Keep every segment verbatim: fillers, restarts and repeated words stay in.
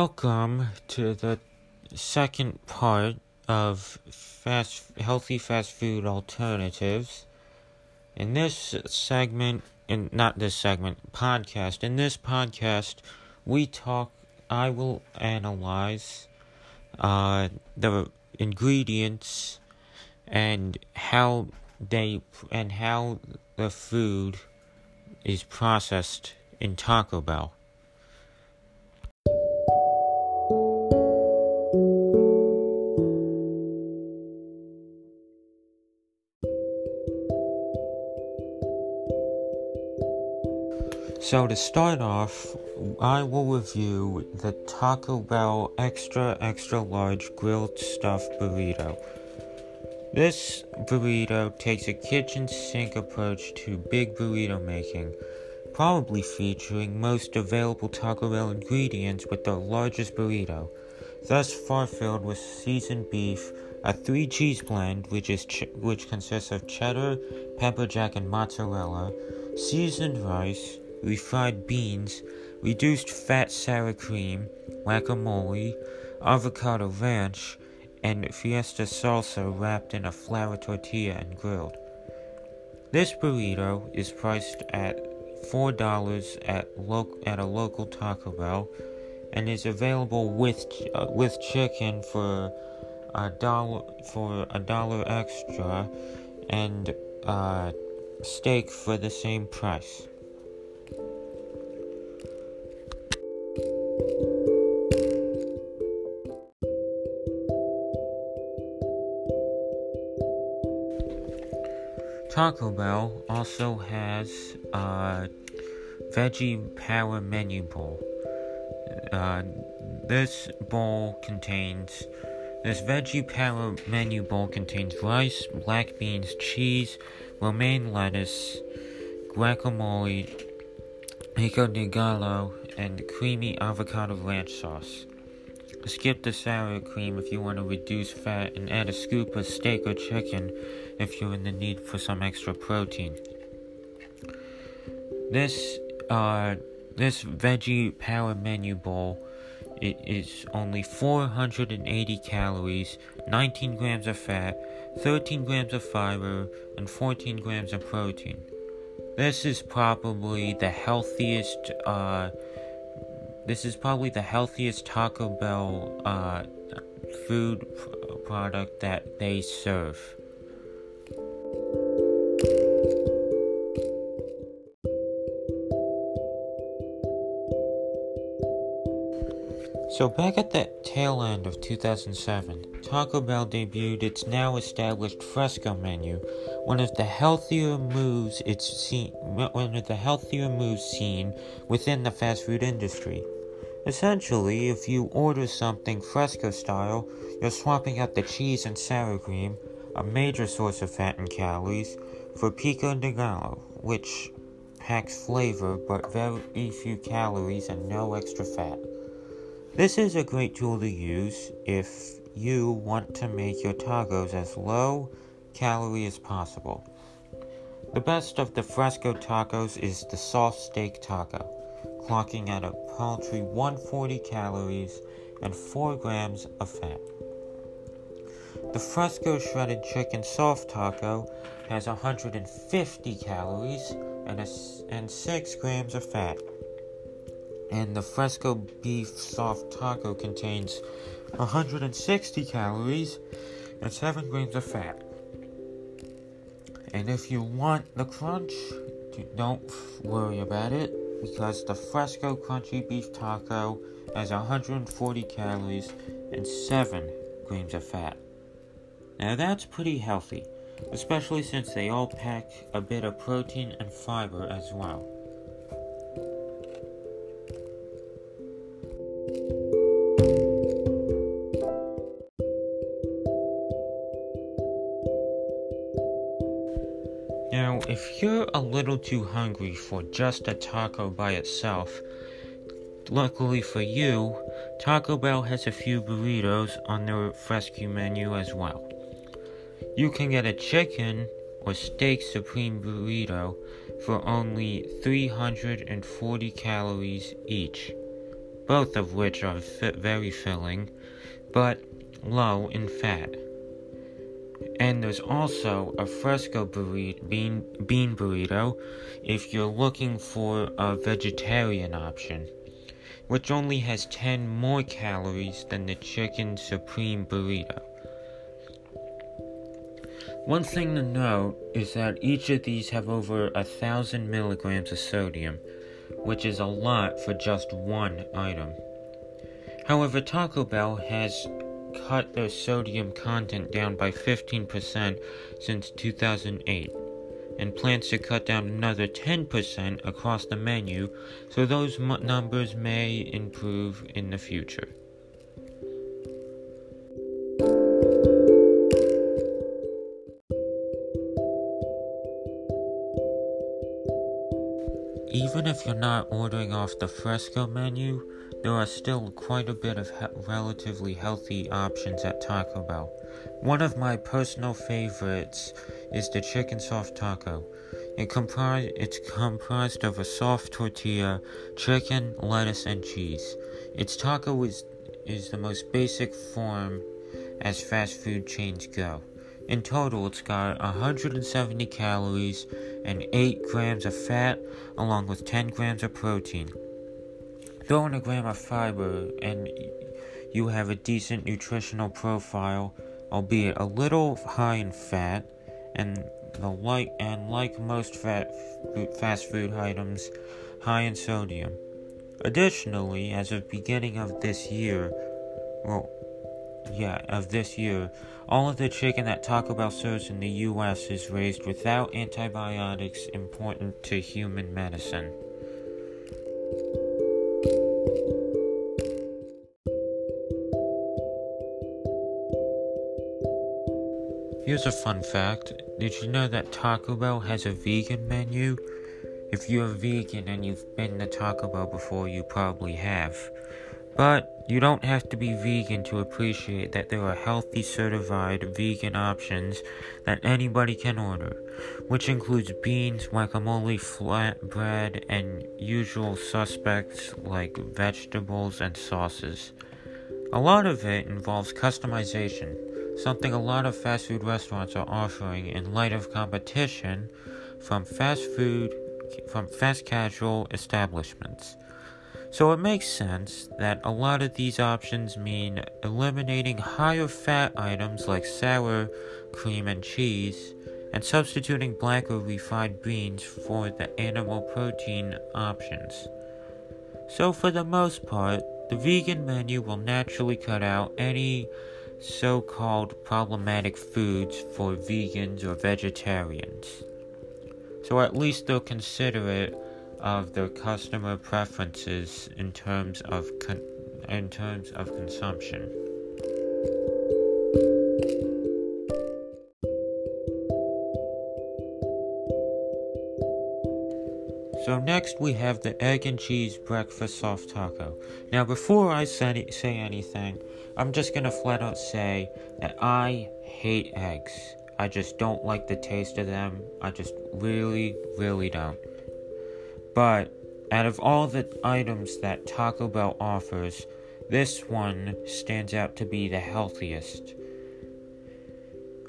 Welcome to the second part of fast, healthy fast food alternatives. In this segment, in not this segment, podcast. In this podcast, we talk. I will analyze uh, the ingredients and how they and how the food is processed in Taco Bell. So to start off, I will review the Taco Bell Extra Extra Large Grilled Stuffed Burrito. This burrito takes a kitchen sink approach to big burrito making, probably featuring most available Taco Bell ingredients with the largest burrito, thus far filled with seasoned beef, a three cheese blend which is ch- which consists of cheddar, pepper jack and mozzarella, seasoned rice, refried beans, reduced fat sour cream, guacamole, avocado ranch, and fiesta salsa wrapped in a flour tortilla and grilled. This burrito is priced at four dollars at, lo- at a local Taco Bell and is available with ch- uh, with chicken for a dollar for a dollar extra and uh, steak for the same price. Taco Bell also has a Veggie Power Menu Bowl. Uh, this bowl contains this Veggie Power Menu Bowl contains rice, black beans, cheese, romaine lettuce, guacamole, pico de gallo, and creamy avocado ranch sauce. Skip the sour cream if you want to reduce fat and add a scoop of steak or chicken if you're in the need for some extra protein. This uh, this Veggie Power Menu Bowl it is only four hundred eighty calories, nineteen grams of fat, thirteen grams of fiber, and fourteen grams of protein. This is probably the healthiest uh, This is probably the healthiest Taco Bell uh, food pr- product that they serve. So back at the tail end of two thousand seven, Taco Bell debuted its now established Fresco menu, one of the healthier moves it's seen, one of the healthier moves seen within the fast food industry. Essentially, if you order something Fresco style, you're swapping out the cheese and sour cream, a major source of fat and calories, for pico de gallo, which packs flavor but very few calories and no extra fat. This is a great tool to use if you want to make your tacos as low calorie as possible. The best of the Fresco tacos is the soft steak taco, clocking at a paltry one hundred forty calories and four grams of fat. The Fresco shredded chicken soft taco has one hundred fifty calories and, a, and six grams of fat. And the Fresco beef soft taco contains one hundred sixty calories and seven grams of fat. And if you want the crunch, don't worry about it, because the Fresco crunchy beef taco has one hundred forty calories and seven grams of fat. Now that's pretty healthy, especially since they all pack a bit of protein and fiber as well. Now, if you're a little too hungry for just a taco by itself, luckily for you, Taco Bell has a few burritos on their Fresco menu as well. You can get a chicken or steak supreme burrito for only three hundred forty calories each. both of which are fi- very filling, but low in fat. And there's also a fresco burrito, bean, bean burrito if you're looking for a vegetarian option, which only has ten more calories than the Chicken Supreme burrito. One thing to note is that each of these have over a thousand milligrams of sodium, which is a lot for just one item. However, Taco Bell has cut their sodium content down by fifteen percent since two thousand eight, and plans to cut down another ten percent across the menu, so those m- numbers may improve in the future. Even if you're not ordering off the fresco menu, there are still quite a bit of he- relatively healthy options at Taco Bell. One of my personal favorites is the chicken soft taco. It compri- it's comprised of a soft tortilla, chicken, lettuce, and cheese. Its taco is, is the most basic form as fast food chains go. In total, it's got one hundred seventy calories and eight grams of fat, along with ten grams of protein. Throw in a gram of fiber and you have a decent nutritional profile, albeit a little high in fat, and the like and like most fat, fast food items, high in sodium. Additionally, as of beginning of this year, well, yeah, of this year, all of the chicken that Taco Bell serves in the U S is raised without antibiotics important to human medicine. Here's a fun fact. Did you know that Taco Bell has a vegan menu? If you're vegan and you've been to Taco Bell before, you probably have. But you don't have to be vegan to appreciate that there are healthy certified vegan options that anybody can order, which includes beans, guacamole, flatbread, and usual suspects like vegetables and sauces. A lot of it involves customization, something a lot of fast food restaurants are offering in light of competition from fast food, from fast casual establishments. So it makes sense that a lot of these options mean eliminating higher fat items like sour cream and cheese and substituting black or refried beans for the animal protein options. So for the most part, the vegan menu will naturally cut out any so-called problematic foods for vegans or vegetarians. So at least they'll consider it of their customer preferences in terms of con- in terms of consumption. So next we have the egg and cheese breakfast soft taco. Now before I say, say anything, I'm just gonna flat out say that I hate eggs. I just don't like the taste of them. I just really, really don't. But out of all the items that Taco Bell offers, this one stands out to be the healthiest.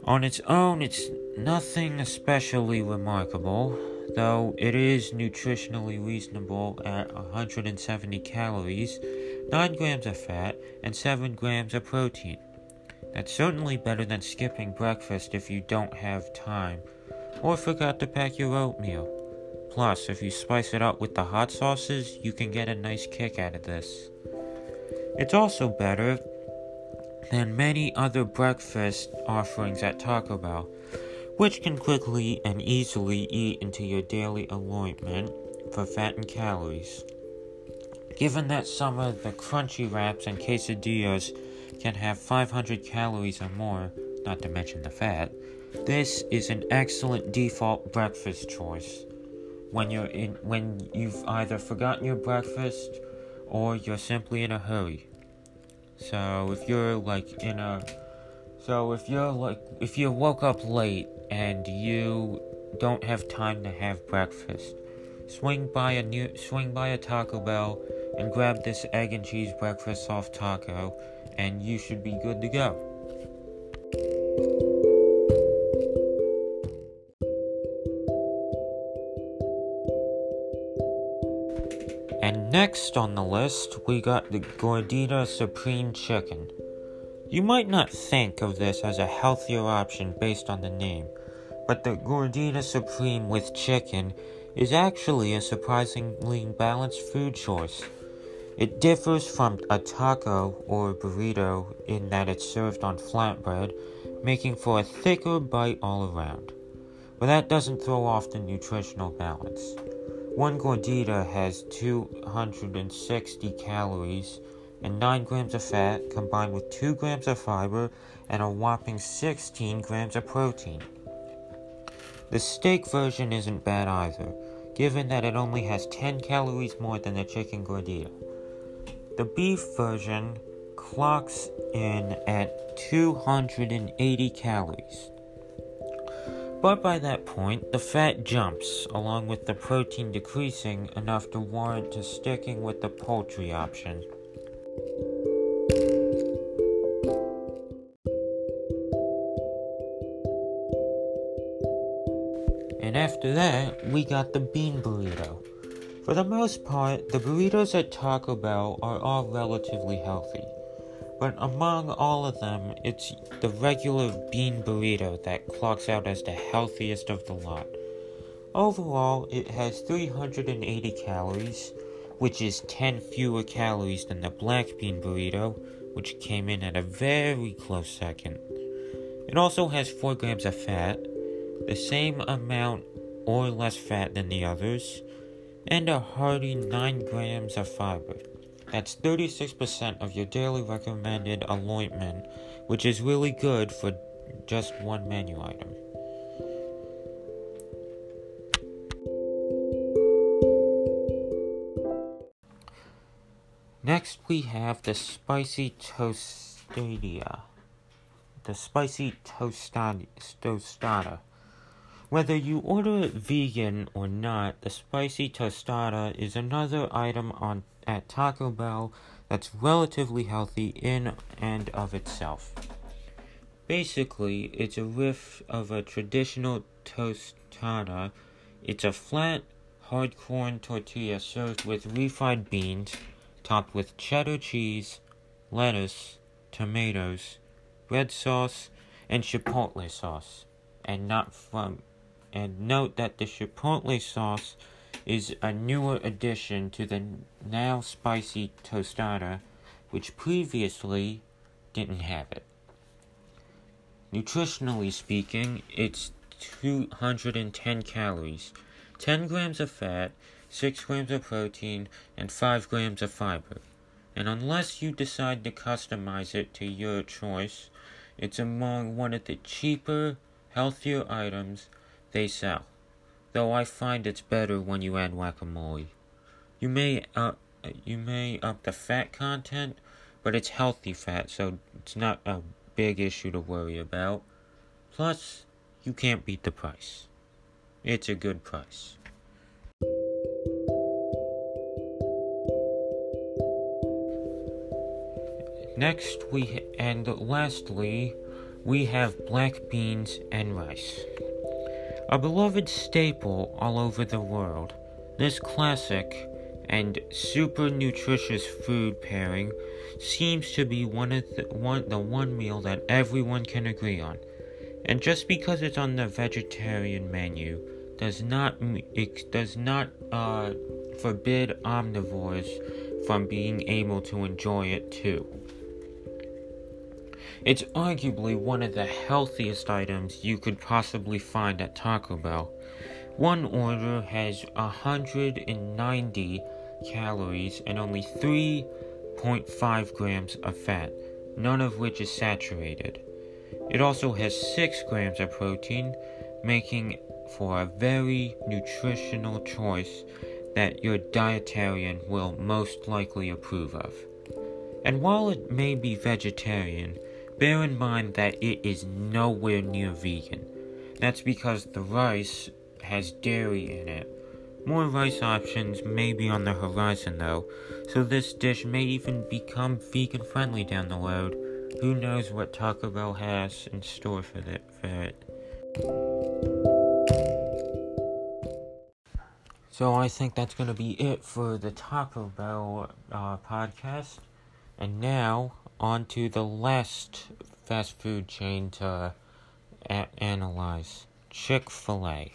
On its own, it's nothing especially remarkable, though it is nutritionally reasonable at one hundred seventy calories, nine grams of fat, and seven grams of protein. That's certainly better than skipping breakfast if you don't have time or forgot to pack your oatmeal. Plus, if you spice it up with the hot sauces, you can get a nice kick out of this. It's also better than many other breakfast offerings at Taco Bell, which can quickly and easily eat into your daily allotment for fat and calories. Given that some of the crunchy wraps and quesadillas can have five hundred calories or more, not to mention the fat, this is an excellent default breakfast choice when you're in, when you've either forgotten your breakfast or you're simply in a hurry. So if you're like in a, so if you're like, if you woke up late and you don't have time to have breakfast, swing by a new, swing by a Taco Bell and grab this egg and cheese breakfast soft taco, and you should be good to go. And next on the list, we got the Gordita Supreme Chicken. You might not think of this as a healthier option based on the name, but the Gordita Supreme with chicken is actually a surprisingly balanced food choice. It differs from a taco or a burrito in that it's served on flatbread, making for a thicker bite all around. But that doesn't throw off the nutritional balance. One gordita has two hundred sixty calories and nine grams of fat combined with two grams of fiber and a whopping sixteen grams of protein. The steak version isn't bad either, given that it only has ten calories more than the chicken gordita. The beef version clocks in at two hundred eighty calories. But by that point, the fat jumps, along with the protein decreasing enough to warrant to sticking with the poultry option. And after that, we got the bean burrito. For the most part, the burritos at Taco Bell are all relatively healthy. But among all of them, it's the regular bean burrito that clocks out as the healthiest of the lot. Overall, it has three hundred eighty calories, which is ten fewer calories than the black bean burrito, which came in at a very close second. It also has four grams of fat, the same amount or less fat than the others, and a hearty nine grams of fiber. That's thirty-six percent of your daily recommended allotment, which is really good for just one menu item. Next we have the Spicy Tostadia. The Spicy Tostad- Tostada. Whether you order it vegan or not, the Spicy Tostada is another item on at Taco Bell that's relatively healthy in and of itself. Basically, it's a riff of a traditional tostada. It's a flat, hard-corn tortilla served with refried beans, topped with cheddar cheese, lettuce, tomatoes, red sauce, and chipotle sauce. And not from... And note that the chipotle sauce is a newer addition to the now spicy tostada, which previously didn't have it. Nutritionally speaking, it's two hundred ten calories, ten grams of fat, six grams of protein, and five grams of fiber. And unless you decide to customize it to your choice, it's among one of the cheaper, healthier items they sell, though I find it's better when you add guacamole. You may up, you may up the fat content, but it's healthy fat, so it's not a big issue to worry about. Plus, you can't beat the price. It's a good price. Next, we and lastly, we have black beans and rice. A beloved staple all over the world, this classic and super nutritious food pairing seems to be one of the one, the one meal that everyone can agree on. And just because it's on the vegetarian menu does not it does not uh, forbid omnivores from being able to enjoy it too. It's arguably one of the healthiest items you could possibly find at Taco Bell. One order has one hundred ninety calories and only three point five grams of fat, none of which is saturated. It also has six grams of protein, making for a very nutritional choice that your dietarian will most likely approve of. And while it may be vegetarian, bear in mind that it is nowhere near vegan. That's because the rice has dairy in it, More rice options may be on the horizon though, so this dish may even become vegan friendly down the road. Who knows what Taco Bell has in store for it. For it. So I think that's going to be it for the Taco Bell uh, podcast. And now, on to the last fast food chain to a- analyze, Chick-fil-A.